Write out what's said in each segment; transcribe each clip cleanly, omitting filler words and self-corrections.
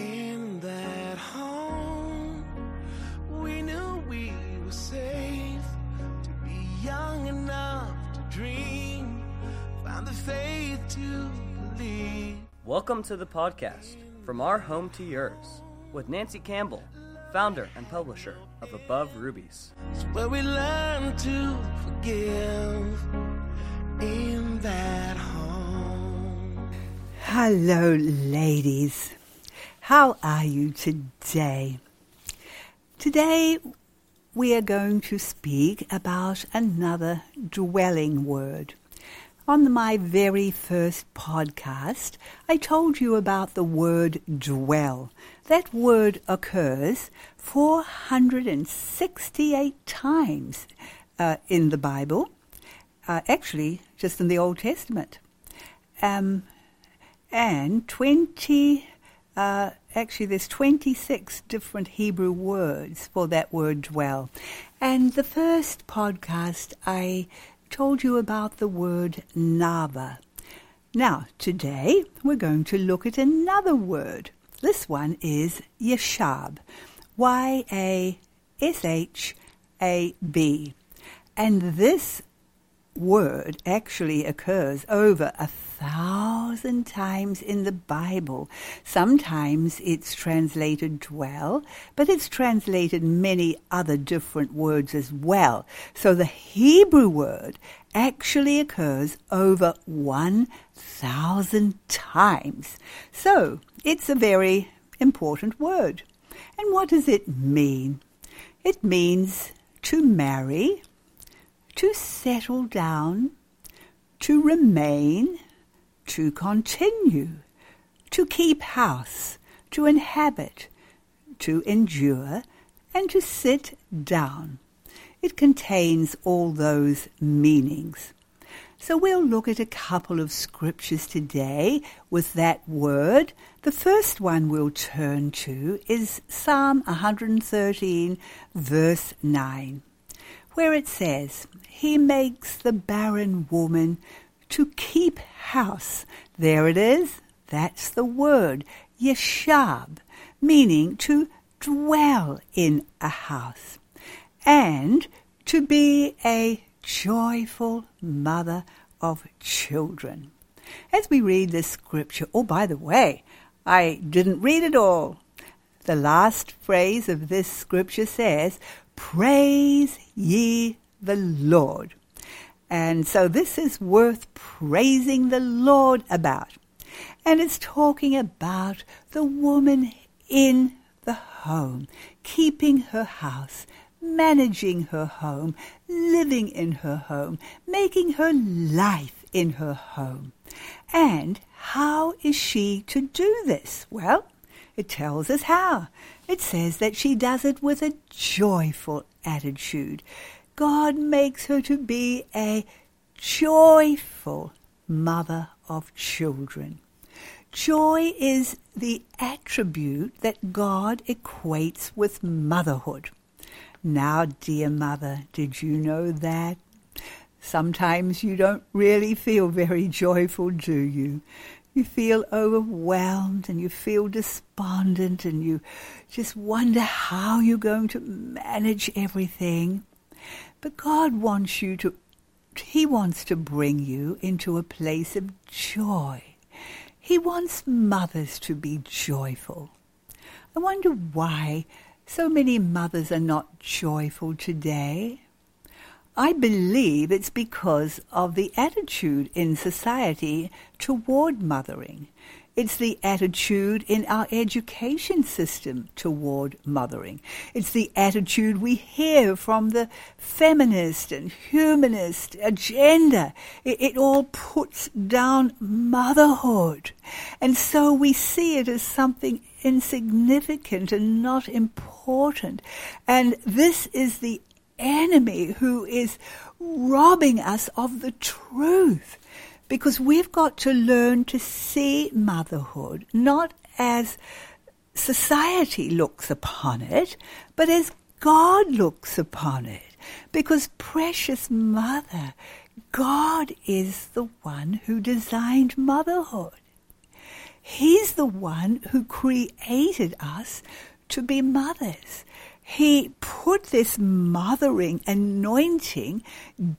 In that home, we knew we were safe to be young enough to dream, find the faith to believe. Welcome to the podcast, From Our Home to Yours, with Nancy Campbell, founder and publisher of Above Rubies. It's where we learn to forgive in that home. Hello, ladies. How are you today? Today we are going to speak about another dwelling word. On my very first podcast, I told you about the word dwell. That word occurs 468 times in the Bible, actually just in the Old Testament, and 20... Actually, there's 26 different Hebrew words for that word dwell. And the first podcast, I told you about the word nava. Now, today, we're going to look at another word. This one is yashab, Y-A-S-H-A-B. And this word actually occurs over 1,000 times in the Bible. Sometimes it's translated dwell, but it's translated many other different words as well. So the Hebrew word actually occurs over 1,000 times. So it's a very important word. And what does it mean? It means to marry, to settle down, to remain, to continue, to keep house, to inhabit, to endure, and to sit down. It contains all those meanings. So we'll look at a couple of scriptures today with that word. The first one we'll turn to is Psalm 113, verse 9. Where it says, He makes the barren woman to keep house. There it is. That's the word, yeshab, meaning to dwell in a house. And to be a joyful mother of children. As we read this scripture, oh, by the way, I didn't read it all. The last phrase of this scripture says, Praise ye the Lord. And so this is worth praising the Lord about. And it's talking about the woman in the home, keeping her house, managing her home, living in her home, making her life in her home. And how is she to do this? Well, it tells us how. It says that she does it with a joyful attitude. God makes her to be a joyful mother of children. Joy is the attribute that God equates with motherhood. Now, dear mother, did you know that? Sometimes you don't really feel very joyful, do you? You feel overwhelmed and you feel despondent and you just wonder how you're going to manage everything. But God wants you to, He wants to bring you into a place of joy. He wants mothers to be joyful. I wonder why so many mothers are not joyful today. I believe it's because of the attitude in society toward mothering. It's the attitude in our education system toward mothering. It's the attitude we hear from the feminist and humanist agenda. It all puts down motherhood. And so we see it as something insignificant and not important. And this is the enemy who is robbing us of the truth, because we've got to learn to see motherhood not as society looks upon it, but as God looks upon it. Because, precious mother, God is the one who designed motherhood. He's the one who created us to be mothers. He put this mothering anointing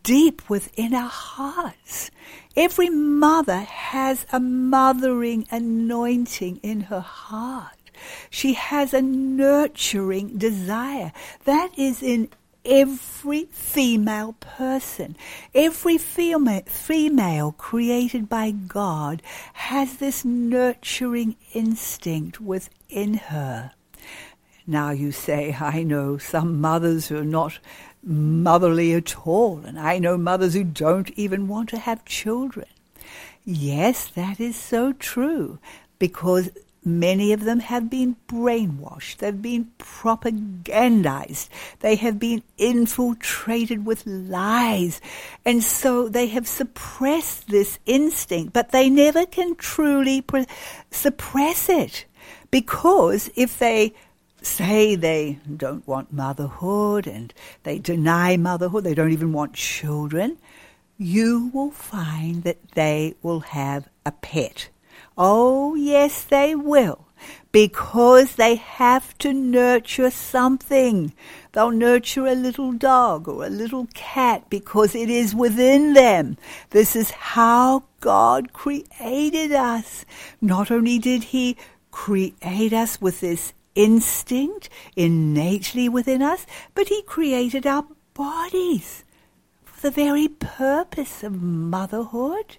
deep within our hearts. Every mother has a mothering anointing in her heart. She has a nurturing desire. That is in every female person. Every female created by God has this nurturing instinct within her. Now you say, I know some mothers who are not motherly at all, and I know mothers who don't even want to have children. Yes, that is so true, because many of them have been brainwashed, they've been propagandized, they have been infiltrated with lies, and so they have suppressed this instinct, but they never can truly suppress it, because if they say they don't want motherhood and they deny motherhood, they don't even want children, you will find that they will have a pet. Oh, yes, they will, because they have to nurture something. They'll nurture a little dog or a little cat because it is within them. This is how God created us. Not only did He create us with this instinct innately within us, but He created our bodies for the very purpose of motherhood.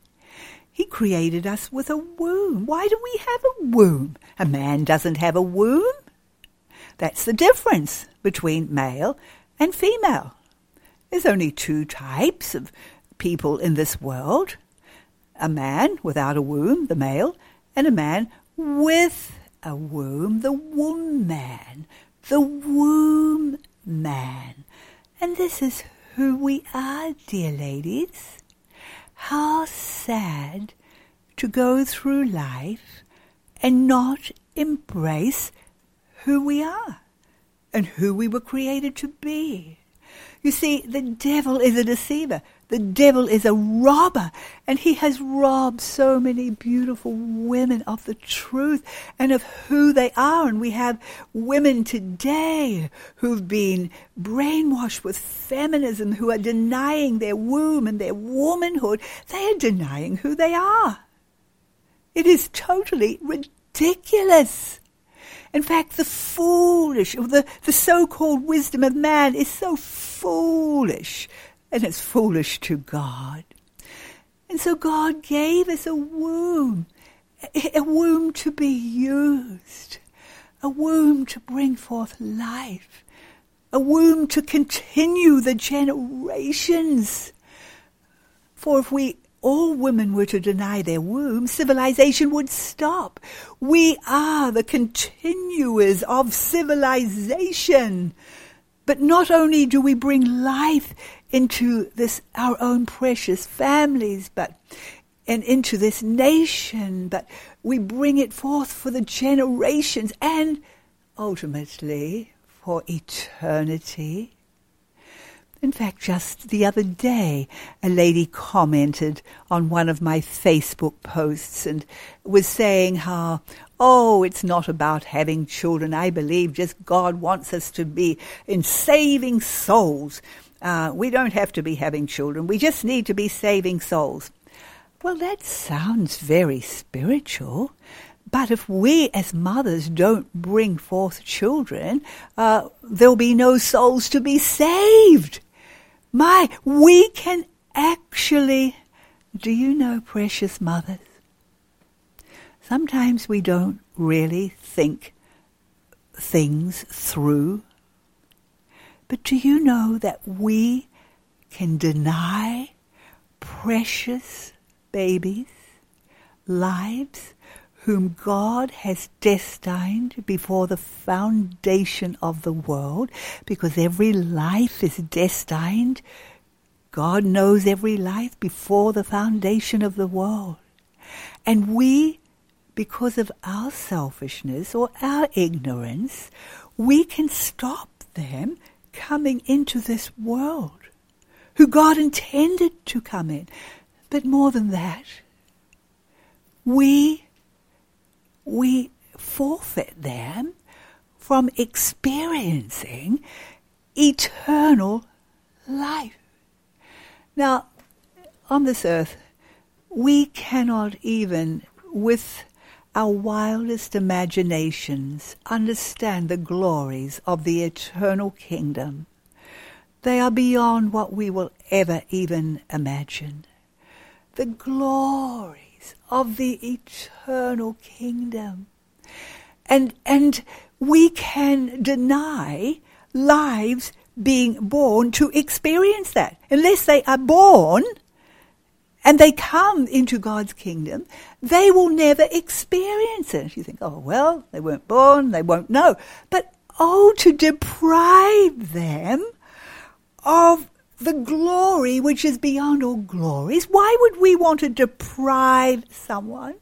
He created us with a womb. Why do we have a womb? A man doesn't have a womb. That's the difference between male and female. There's only two types of people in this world. A man without a womb, the male, and a man with a womb, the woman, the womb man. And this is who we are, dear ladies. How sad to go through life and not embrace who we are and who we were created to be. You see, the devil is a deceiver. The devil is a robber, and he has robbed so many beautiful women of the truth and of who they are. And we have women today who've been brainwashed with feminism, who are denying their womb and their womanhood. They are denying who they are. It is totally ridiculous. In fact, the foolish, or the so-called wisdom of man is so foolish. And it's foolish to God. And so God gave us a womb to be used, a womb to bring forth life, a womb to continue the generations. For if all women were to deny their womb, civilization would stop. We are the continuers of civilization. But not only do we bring life into this our own precious families, and into this nation, but we bring it forth for the generations and ultimately for eternity. In fact, just the other day, a lady commented on one of my Facebook posts and was saying how, oh, it's not about having children. I believe just God wants us to be in saving souls. We don't have to be having children. We just need to be saving souls. Well, that sounds very spiritual. But if we as mothers don't bring forth children, there'll be no souls to be saved. We can actually, do you know, precious mothers, sometimes we don't really think things through. But do you know that we can deny precious babies, lives, whom God has destined before the foundation of the world, because every life is destined. God knows every life before the foundation of the world. And we, because of our selfishness or our ignorance, we can stop them coming into this world, who God intended to come in. But more than that, we we forfeit them from experiencing eternal life. Now, on this earth, we cannot even, with our wildest imaginations, understand the glories of the eternal kingdom. They are beyond what we will ever even imagine. The glories of the eternal kingdom. And we can deny lives being born to experience that. Unless they are born and they come into God's kingdom, they will never experience it. You think, oh, well, they weren't born, they won't know. But, oh, to deprive them of the glory which is beyond all glories. Why would we want to deprive someone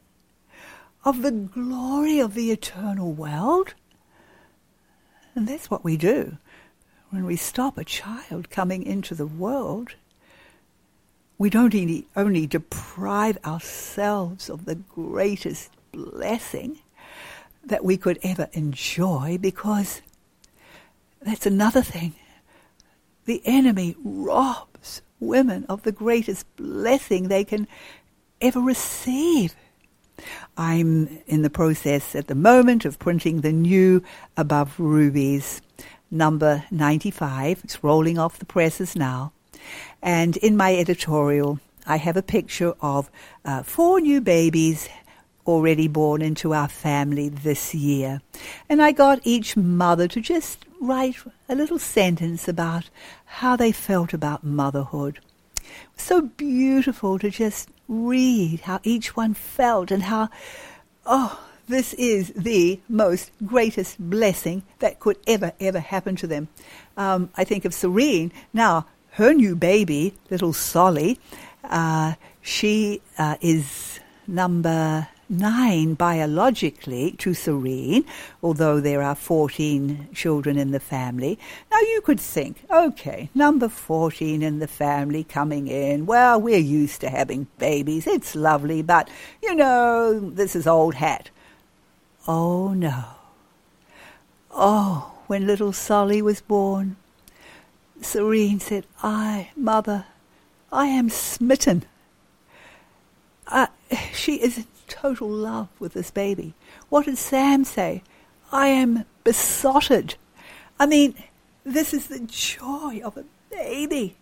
of the glory of the eternal world? And that's what we do when we stop a child coming into the world. We don't only deprive ourselves of the greatest blessing that we could ever enjoy, because that's another thing. The enemy robs women of the greatest blessing they can ever receive. I'm in the process at the moment of printing the new Above Rubies, number 95. It's rolling off the presses now. And in my editorial, I have a picture of 4 new babies already born into our family this year. And I got each mother to just write a little sentence about how they felt about motherhood. It was so beautiful to just read how each one felt and how, oh, this is the most greatest blessing that could ever, ever happen to them. I think of Serene. Now, her new baby, little Solly, she is number 9 biologically to Serene, although there are 14 children in the family. Now you could think, okay, number 14 in the family coming in, well, we're used to having babies, it's lovely, but, you know, this is old hat. Oh no. Oh, when little Solly was born, Serene said, Mother, I am smitten. She is in total love with this baby. What did Sam say? I am besotted. I mean, this is the joy of a baby.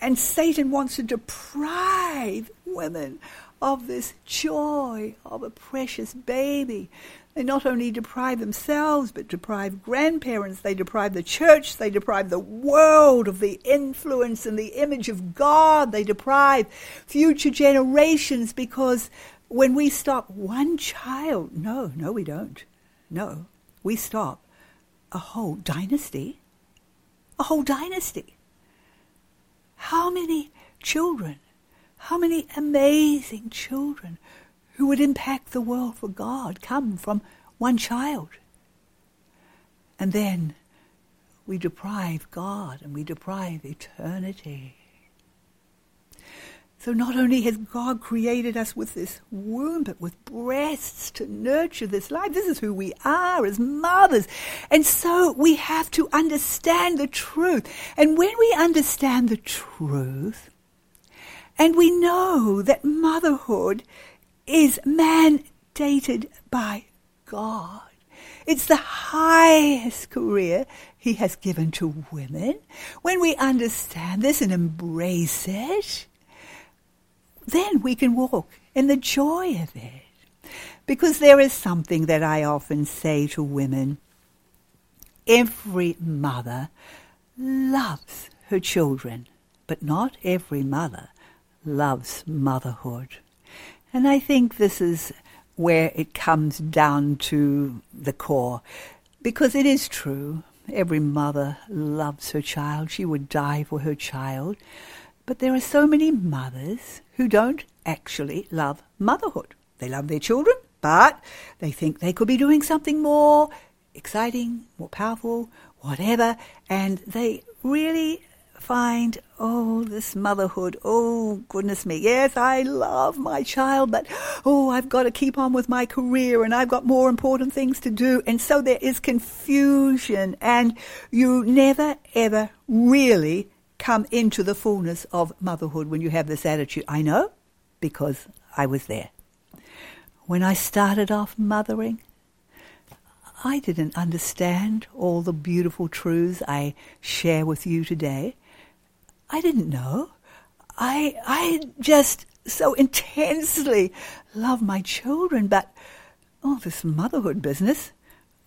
And Satan wants to deprive women of this joy of a precious baby. They not only deprive themselves, but deprive grandparents. They deprive the church. They deprive the world of the influence and the image of God. They deprive future generations, because when we stop one child, no, we don't. No, we stop a whole dynasty. A whole dynasty. How many children? How many amazing children who would impact the world for God come from one child? And then we deprive God and we deprive eternity. So not only has God created us with this womb, but with breasts to nurture this life. This is who we are as mothers. And so we have to understand the truth. And when we understand the truth, and we know that motherhood is mandated by God. It's the highest career He has given to women. When we understand this and embrace it, then we can walk in the joy of it. Because there is something that I often say to women. Every mother loves her children, but not every mother loves motherhood. And I think this is where it comes down to the core. Because it is true, every mother loves her child. She would die for her child. But there are so many mothers who don't actually love motherhood. They love their children, but they think they could be doing something more exciting, more powerful, whatever. And they really find, oh, this motherhood, oh, goodness me, yes, I love my child, but, oh, I've got to keep on with my career and I've got more important things to do. And so there is confusion and you never, ever really come into the fullness of motherhood when you have this attitude. I know, because I was there. When I started off mothering, I didn't understand all the beautiful truths I share with you today. I didn't know. I just so intensely love my children, but, oh, this motherhood business,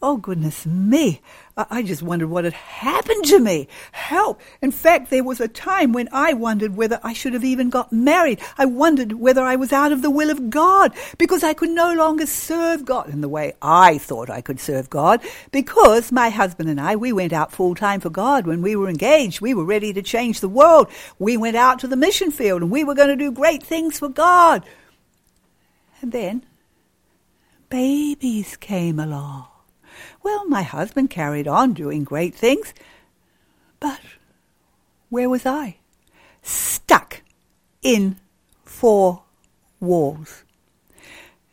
oh, goodness me, I just wondered what had happened to me. Help! In fact, there was a time when I wondered whether I should have even got married. I wondered whether I was out of the will of God because I could no longer serve God in the way I thought I could serve God, because my husband and I, we went out full-time for God when we were engaged. We were ready to change the world. We went out to the mission field and we were going to do great things for God. And then babies came along. Well, my husband carried on doing great things, but where was I? Stuck in 4 walls.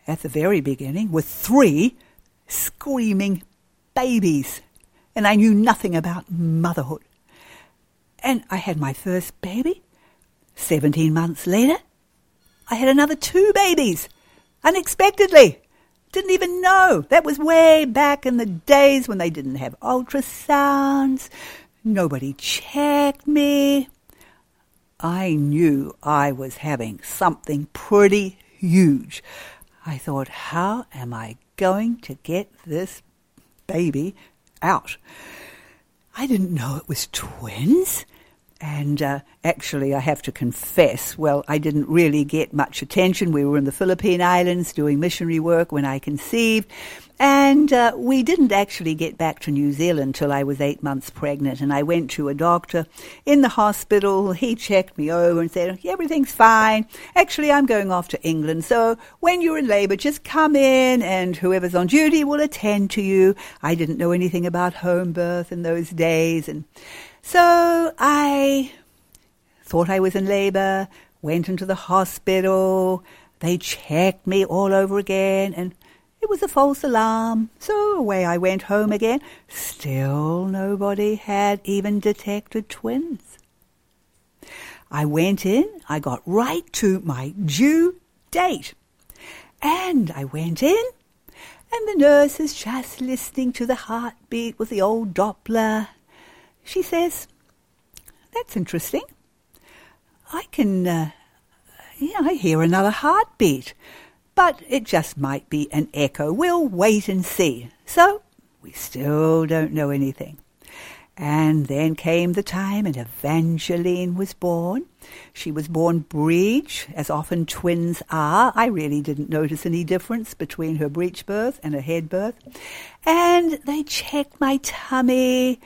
At the very beginning, with 3 screaming babies, and I knew nothing about motherhood. And I had my first baby. 17 months later, I had another 2 babies, unexpectedly. Didn't even know. That was way back in the days when they didn't have ultrasounds. Nobody checked me. I knew I was having something pretty huge. I thought, how am I going to get this baby out? I didn't know it was twins. And actually, I have to confess, well, I didn't really get much attention. We were in the Philippine Islands doing missionary work when I conceived. And we didn't actually get back to New Zealand till I was 8 months pregnant. And I went to a doctor in the hospital. He checked me over and said, yeah, everything's fine. Actually, I'm going off to England. So when you're in labour, just come in and whoever's on duty will attend to you. I didn't know anything about home birth in those days. And so I thought I was in labour, went into the hospital, they checked me all over again, and it was a false alarm. So away I went home again. Still nobody had even detected twins. I went in, I got right to my due date. And I went in, and the nurse is just listening to the heartbeat with the old Doppler. She says, that's interesting. I can, I hear another heartbeat, but it just might be an echo. We'll wait and see. So we still don't know anything. And then came the time and Evangeline was born. She was born breech, as often twins are. I really didn't notice any difference between her breech birth and her head birth. And they checked my tummy.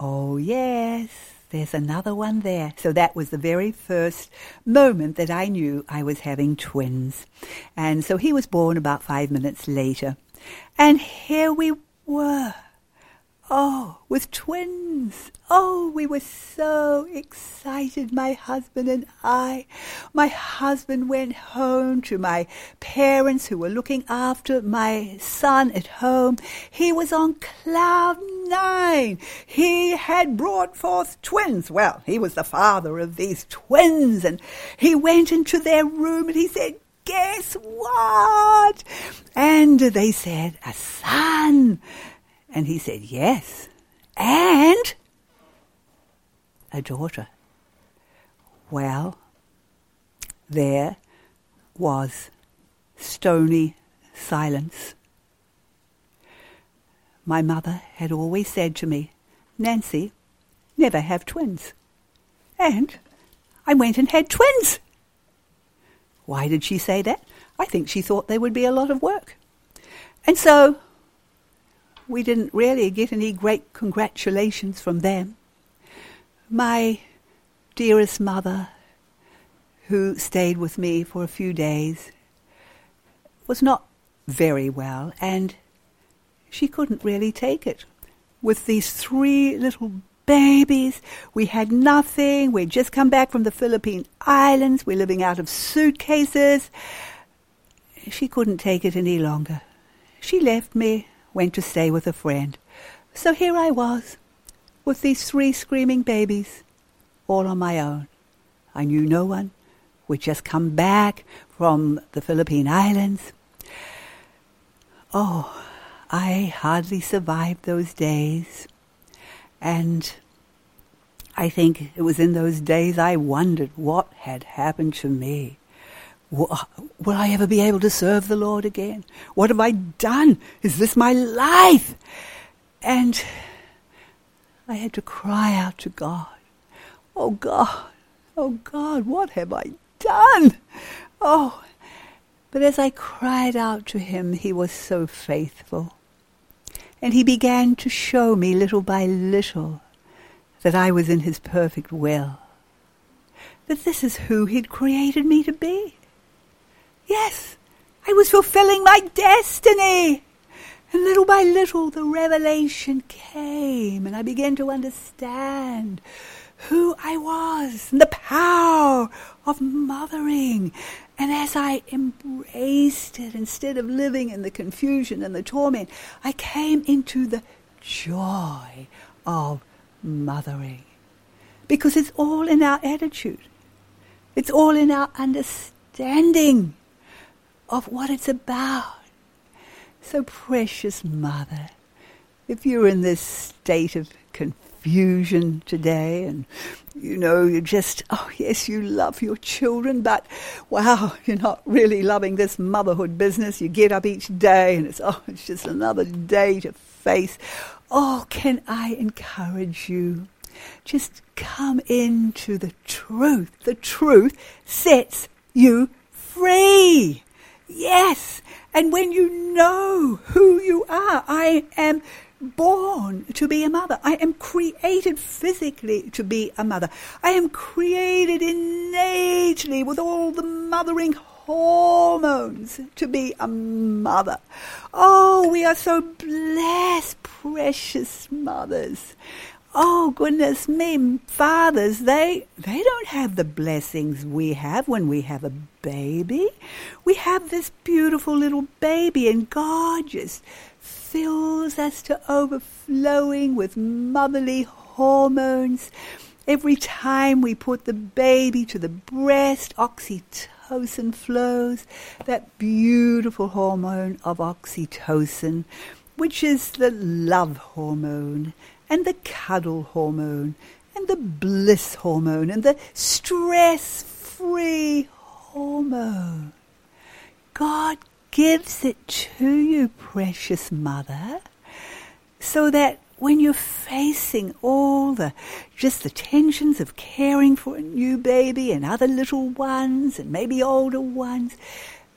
Oh, yes, there's another one there. So that was the very first moment that I knew I was having twins. And so he was born about 5 minutes later. And here we were. Oh, with twins. Oh, we were so excited, my husband and I. My husband went home to my parents who were looking after my son at home. He was on cloud 9. He had brought forth twins. Well, he was the father of these twins. And he went into their room and he said, guess what? And they said, a son. And he said, yes, and a daughter. Well, there was stony silence. My mother had always said to me, Nancy, never have twins. And I went and had twins. Why did she say that? I think she thought they would be a lot of work. And so we didn't really get any great congratulations from them. My dearest mother, who stayed with me for a few days, was not very well, and she couldn't really take it with these 3 little babies. We had nothing. We'd just come back from the Philippine Islands. We're living out of suitcases. She couldn't take it any longer. She left me, went to stay with a friend. So here I was, with these 3 screaming babies, all on my own. I knew no one. We'd just come back from the Philippine Islands. Oh, I hardly survived those days. And I think it was in those days I wondered what had happened to me. Will I ever be able to serve the Lord again? What have I done? Is this my life? And I had to cry out to God. Oh, God. Oh, God, what have I done? Oh, but as I cried out to him, he was so faithful. And he began to show me little by little that I was in his perfect will, that this is who he'd created me to be. Yes, I was fulfilling my destiny. And little by little, the revelation came, and I began to understand who I was, and the power of mothering. And as I embraced it, instead of living in the confusion and the torment, I came into the joy of mothering. Because it's all in our attitude. It's all in our understanding of what it's about. So precious mother, if you're in this state of confusion today, and you're just, oh yes, you love your children, but wow, you're not really loving this motherhood business. You get up each day and it's just another day to face. Oh, can I encourage you? Just come into the truth. The truth sets you free. Yes, and when you know who you are, I am born to be a mother. I am created physically to be a mother. I am created innately with all the mothering hormones to be a mother. Oh, we are so blessed, precious mothers. Oh, goodness me, fathers, they don't have the blessings we have when we have a baby. We have this beautiful little baby, and God just fills us to overflowing with motherly hormones. Every time we put the baby to the breast, oxytocin flows, that beautiful hormone of oxytocin, which is the love hormone, and the cuddle hormone, and the bliss hormone, and the stress-free hormone. God gives it to you, precious mother, so that when you're facing all the tensions of caring for a new baby and other little ones and maybe older ones,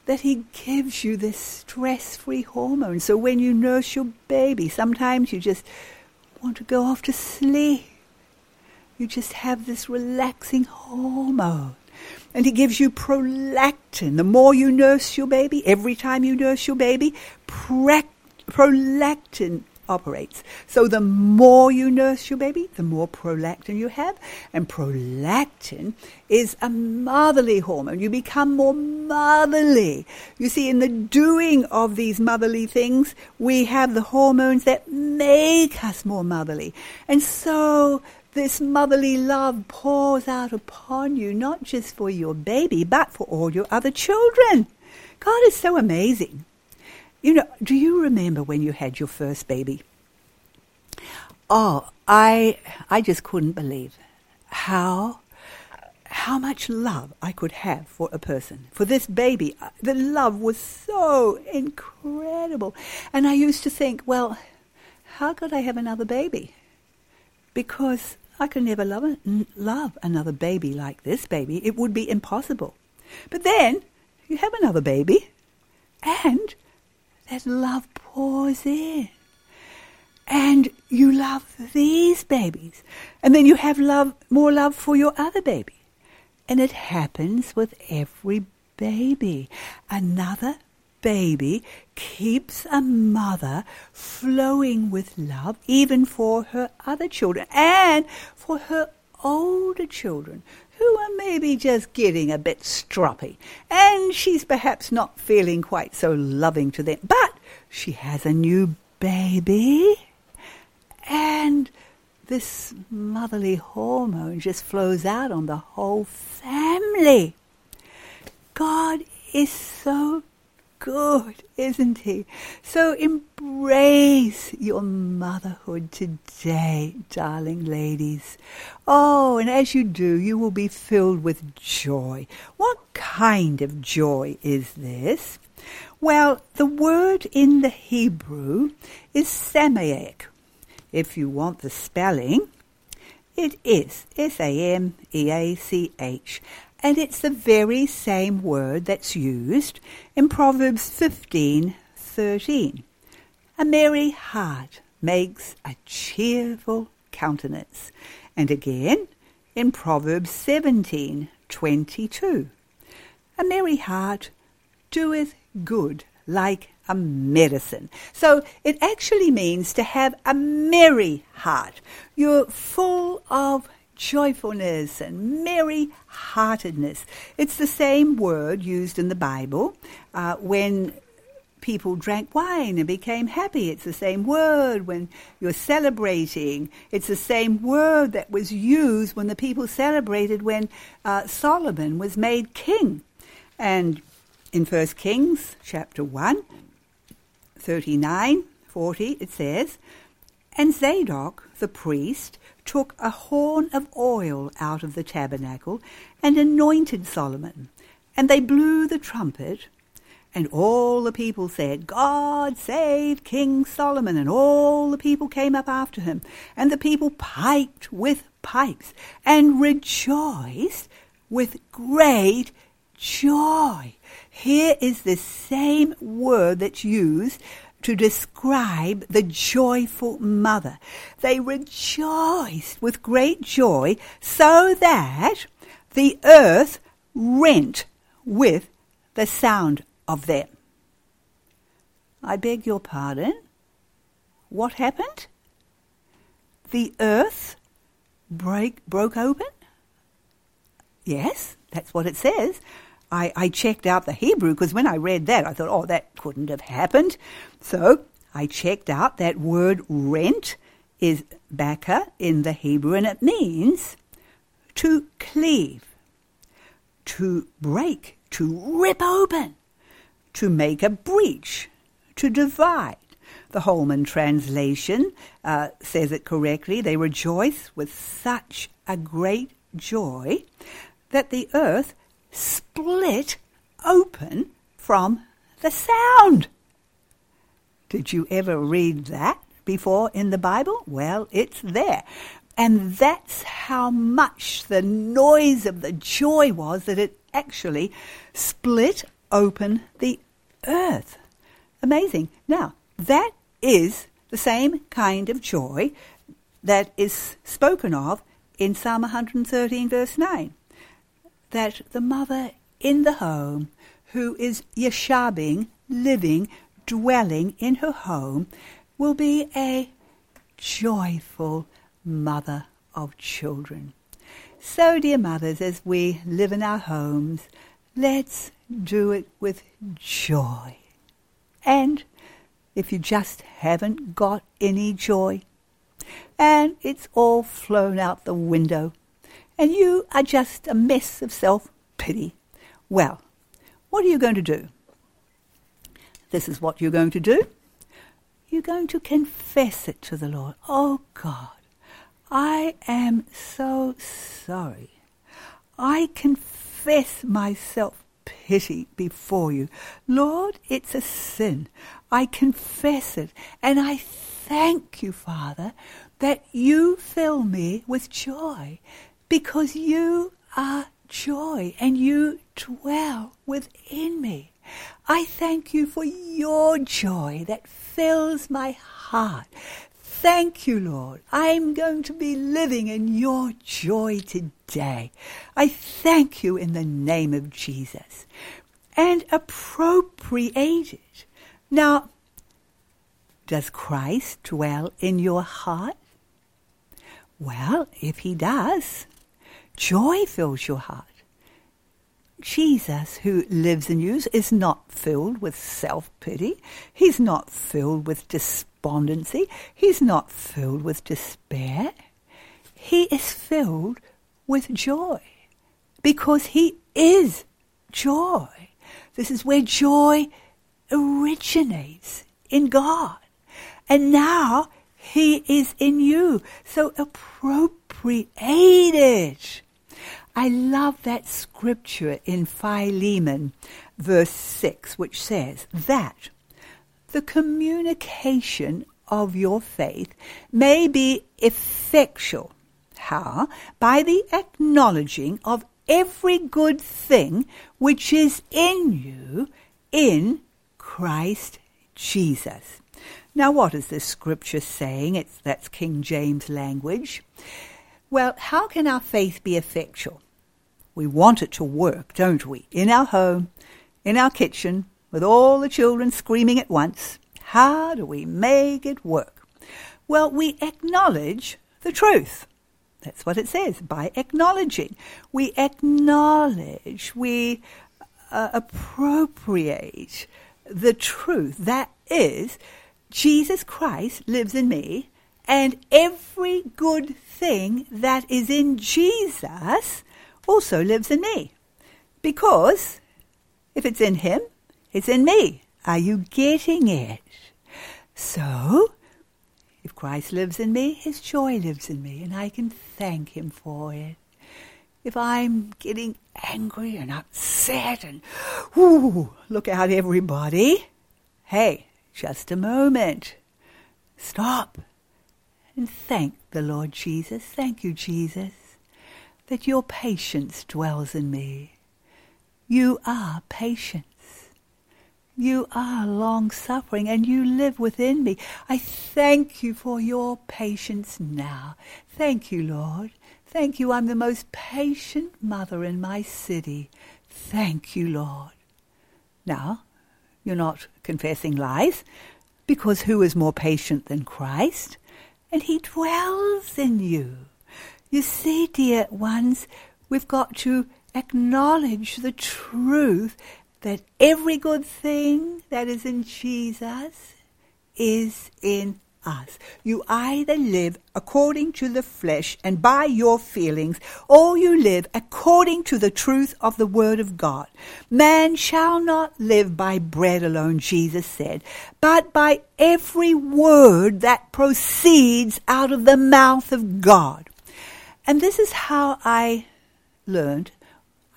that he gives you this stress-free hormone. So when you nurse your baby, sometimes you just want to go off to sleep. You just have this relaxing hormone. And it gives you prolactin. The more you nurse your baby, every time you nurse your baby, prolactin operates. So the more you nurse your baby, the more prolactin you have. And prolactin is a motherly hormone. You become more motherly. You see, in the doing of these motherly things, we have the hormones that make us more motherly. And so this motherly love pours out upon you, not just for your baby, but for all your other children. God is so amazing. Do you remember when you had your first baby? Oh, I just couldn't believe how much love I could have for a person. For this baby, the love was so incredible. And I used to think, well, how could I have another baby? Because I could never love another baby like this baby. It would be impossible. But then you have another baby and that love pours in. And you love these babies. And then you have more love for your other baby. And it happens with every baby. Another baby keeps a mother flowing with love, even for her other children and for her older children who are maybe just getting a bit stroppy, and she's perhaps not feeling quite so loving to them. But she has a new baby, and this motherly hormone just flows out on the whole family. God is so good, isn't he? So embrace your motherhood today, darling ladies. Oh, and as you do, you will be filled with joy. What kind of joy is this? Well, the word in the Hebrew is sameach. If you want the spelling, it is S-A-M-E-A-C-H. And it's the very same word that's used in Proverbs 15:13. A merry heart makes a cheerful countenance. And again in Proverbs 17:22. A merry heart doeth good like a medicine. So it actually means to have a merry heart. You're full of joyfulness and merry-heartedness. It's the same word used in the Bible when people drank wine and became happy. It's the same word when you're celebrating. It's the same word that was used when the people celebrated when Solomon was made king. And in 1 Kings chapter 1, 39, 40, it says, "And Zadok the priest took a horn of oil out of the tabernacle and anointed Solomon. And they blew the trumpet, and all the people said, 'God save King Solomon.' And all the people came up after him, and the people piped with pipes and rejoiced with great joy." Here is the same word that's used to describe the joyful mother. They rejoiced with great joy so that the earth rent with the sound of them. I beg your pardon? What happened? The earth broke open? Yes, that's what it says. I checked out the Hebrew because when I read that, I thought, oh, that couldn't have happened. So I checked out that word rent is baka in the Hebrew, and it means to cleave, to break, to rip open, to make a breach, to divide. The Holman translation says it correctly. They rejoice with such a great joy that the earth split open from the sound. Did you ever read that before in the Bible? Well, it's there. And that's how much the noise of the joy was, that it actually split open the earth. Amazing. Now, that is the same kind of joy that is spoken of in Psalm 113 verse 9. That the mother in the home who is yeshabing, living, dwelling in her home, will be a joyful mother of children. So, dear mothers, as we live in our homes, let's do it with joy. And if you just haven't got any joy, and it's all flown out the window, and you are just a mess of self-pity, well, what are you going to do? This is what you're going to do. You're going to confess it to the Lord. Oh, God, I am so sorry. I confess my self-pity before you. Lord, it's a sin. I confess it, and I thank you, Father, that you fill me with joy, because you are joy and you dwell within me. I thank you for your joy that fills my heart. Thank you, Lord. I'm going to be living in your joy today. I thank you in the name of Jesus. and appropriated. Now, does Christ dwell in your heart? Well, if he does, joy fills your heart. Jesus, who lives in you, is not filled with self-pity. He's not filled with despondency. He's not filled with despair. He is filled with joy because he is joy. This is where joy originates, in God. And now he is in you. So appropriate it. I love that scripture in Philemon, verse 6, which says that the communication of your faith may be effectual. How? By the acknowledging of every good thing which is in you in Christ Jesus. Now, what is this scripture saying? That's King James language. Well, how can our faith be effectual? We want it to work, don't we? In our home, in our kitchen, with all the children screaming at once. How do we make it work? Well, we acknowledge the truth. That's what it says, by acknowledging. We acknowledge, we appropriate the truth. That is, Jesus Christ lives in me, and every good thing that is in Jesus also lives in me. Because if it's in him, it's in me. Are you getting it? So, if Christ lives in me, his joy lives in me, and I can thank him for it. If I'm getting angry and upset and, ooh, look out everybody, hey, just a moment, stop and thank the Lord Jesus. Thank you, Jesus, that your patience dwells in me. You are patience. You are long-suffering, and you live within me. I thank you for your patience now. Thank you, Lord. Thank you. I'm the most patient mother in my city. Thank you, Lord. Now, you're not confessing lies, because who is more patient than Christ? And he dwells in you. You see, dear ones, we've got to acknowledge the truth that every good thing that is in Jesus is in us. You either live according to the flesh and by your feelings, or you live according to the truth of the Word of God. Man shall not live by bread alone, Jesus said, but by every word that proceeds out of the mouth of God. And this is how I learned,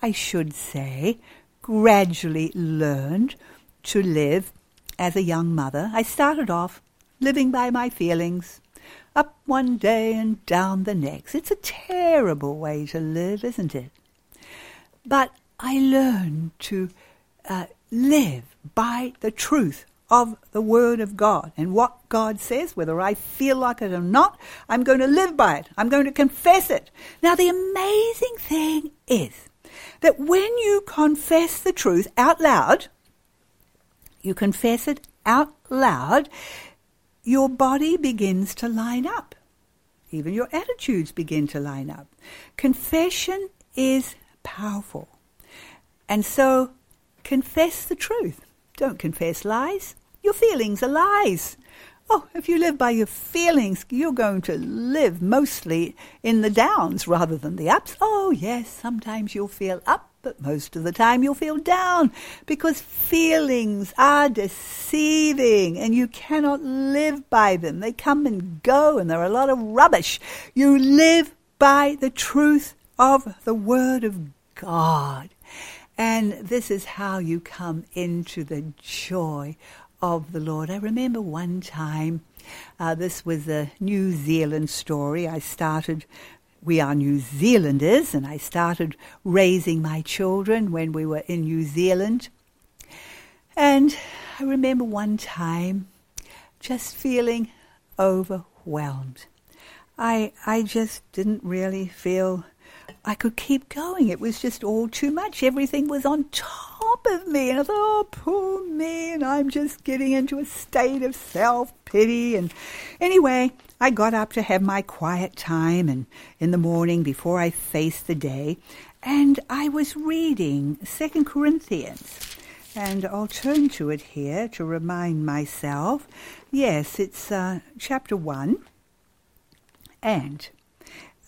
I should say, gradually learned to live as a young mother. I started off living by my feelings, up one day and down the next. It's a terrible way to live, isn't it? But I learned to live by the truth of the Word of God, and what God says, whether I feel like it or not, I'm going to live by it. I'm going to confess it. Now, the amazing thing is that when you confess the truth out loud, your body begins to line up. Even your attitudes begin to line up. Confession is powerful. And so, confess the truth. Don't confess lies. Your feelings are lies. Oh, if you live by your feelings, you're going to live mostly in the downs rather than the ups. Oh, yes, sometimes you'll feel up, but most of the time you'll feel down, because feelings are deceiving and you cannot live by them. They come and go, and they're a lot of rubbish. You live by the truth of the Word of God. And this is how you come into the joy of the Lord. I remember one time, this was a New Zealand story. We are New Zealanders, and I started raising my children when we were in New Zealand. And I remember one time just feeling overwhelmed. I just didn't really feel I could keep going. It was just all too much. Everything was on top of me. And I thought, oh, poor me. And I'm just getting into a state of self-pity. And anyway, I got up to have my quiet time and in the morning before I faced the day. And I was reading 2 Corinthians. And I'll turn to it here to remind myself. Yes, it's chapter 1. And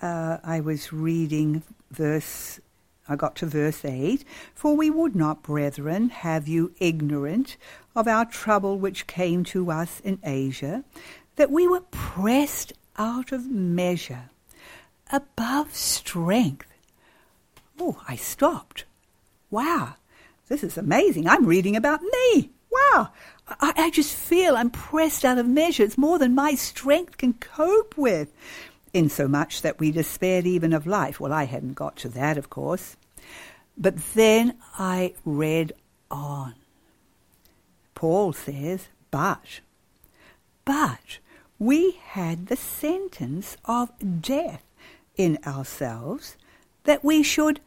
I was reading I got to verse 8. For we would not, brethren, have you ignorant of our trouble which came to us in Asia, that we were pressed out of measure, above strength. Oh, I stopped. Wow, this is amazing. I'm reading about me. Wow, I just feel I'm pressed out of measure. It's more than my strength can cope with. Insomuch that we despaired even of life. Well, I hadn't got to that, of course. But then I read on. Paul says, but we had the sentence of death in ourselves, that we should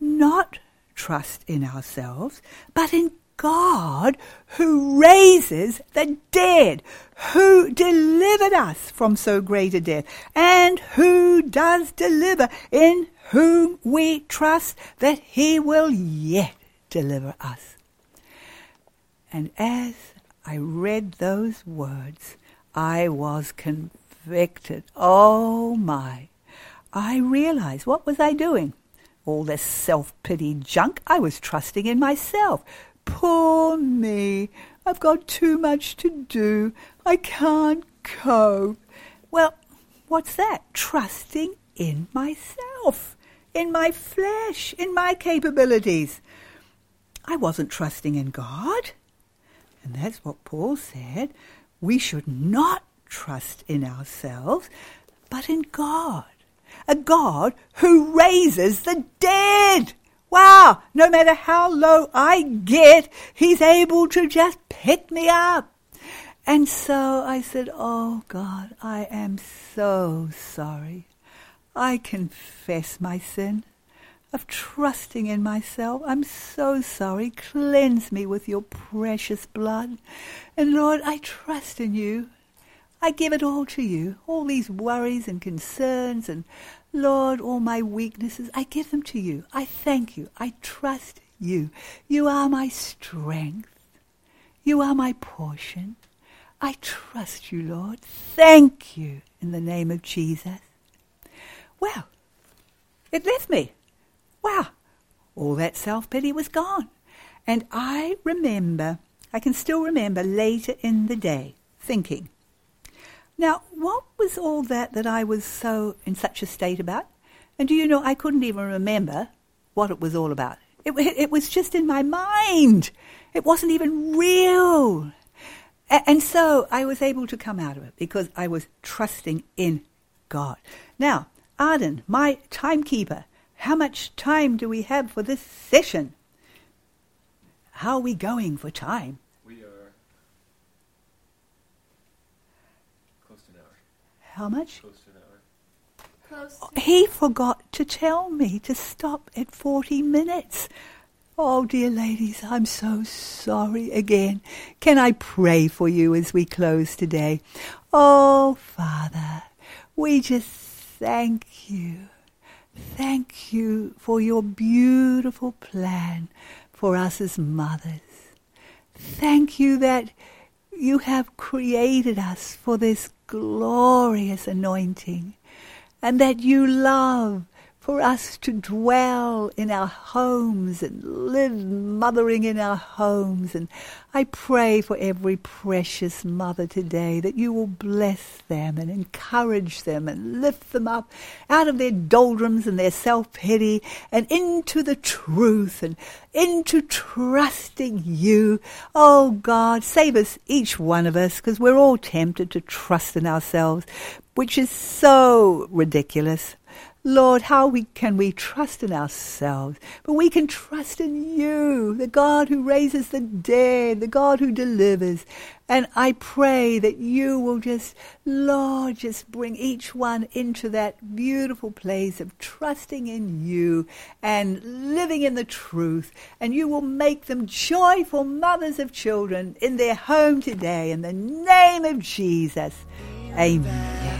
not trust in ourselves, but in God, who raises the dead, who delivered us from so great a death, and who does deliver, in whom we trust that he will yet deliver us. And as I read those words, I was convicted. Oh my! I realized, what was I doing? All this self-pity junk, I was trusting in myself. Poor me, I've got too much to do, I can't cope. Well, what's that? Trusting in myself, in my flesh, in my capabilities. I wasn't trusting in God. And that's what Paul said. We should not trust in ourselves, but in God. A God who raises the dead. Wow, no matter how low I get, he's able to just pick me up. And so I said, oh God, I am so sorry. I confess my sin of trusting in myself. I'm so sorry. Cleanse me with your precious blood. And Lord, I trust in you. I give it all to you, all these worries and concerns, and Lord, all my weaknesses, I give them to you. I thank you. I trust you. You are my strength. You are my portion. I trust you, Lord. Thank you in the name of Jesus. Well, it left me. Wow, all that self-pity was gone. And I can still remember later in the day thinking, now, what was all that I was so in such a state about? And do you know, I couldn't even remember what it was all about. It was just in my mind. It wasn't even real. And so I was able to come out of it because I was trusting in God. Now, Arden, my timekeeper, how much time do we have for this session? How are we going for time? How much? Close to an hour. He forgot to tell me to stop at 40 minutes. Oh, dear ladies, I'm so sorry again. Can I pray for you as we close today? Oh, Father, we just thank you. Thank you for your beautiful plan for us as mothers. Thank you that you have created us for this glorious anointing, and that you love for us to dwell in our homes and live mothering in our homes. And I pray for every precious mother today that you will bless them and encourage them and lift them up out of their doldrums and their self-pity and into the truth and into trusting you. Oh God, save us, each one of us, because we're all tempted to trust in ourselves, which is so ridiculous. Lord, how can we trust in ourselves? But we can trust in you, the God who raises the dead, the God who delivers. And I pray that you will just, Lord, just bring each one into that beautiful place of trusting in you and living in the truth. And you will make them joyful mothers of children in their home today. In the name of Jesus, amen.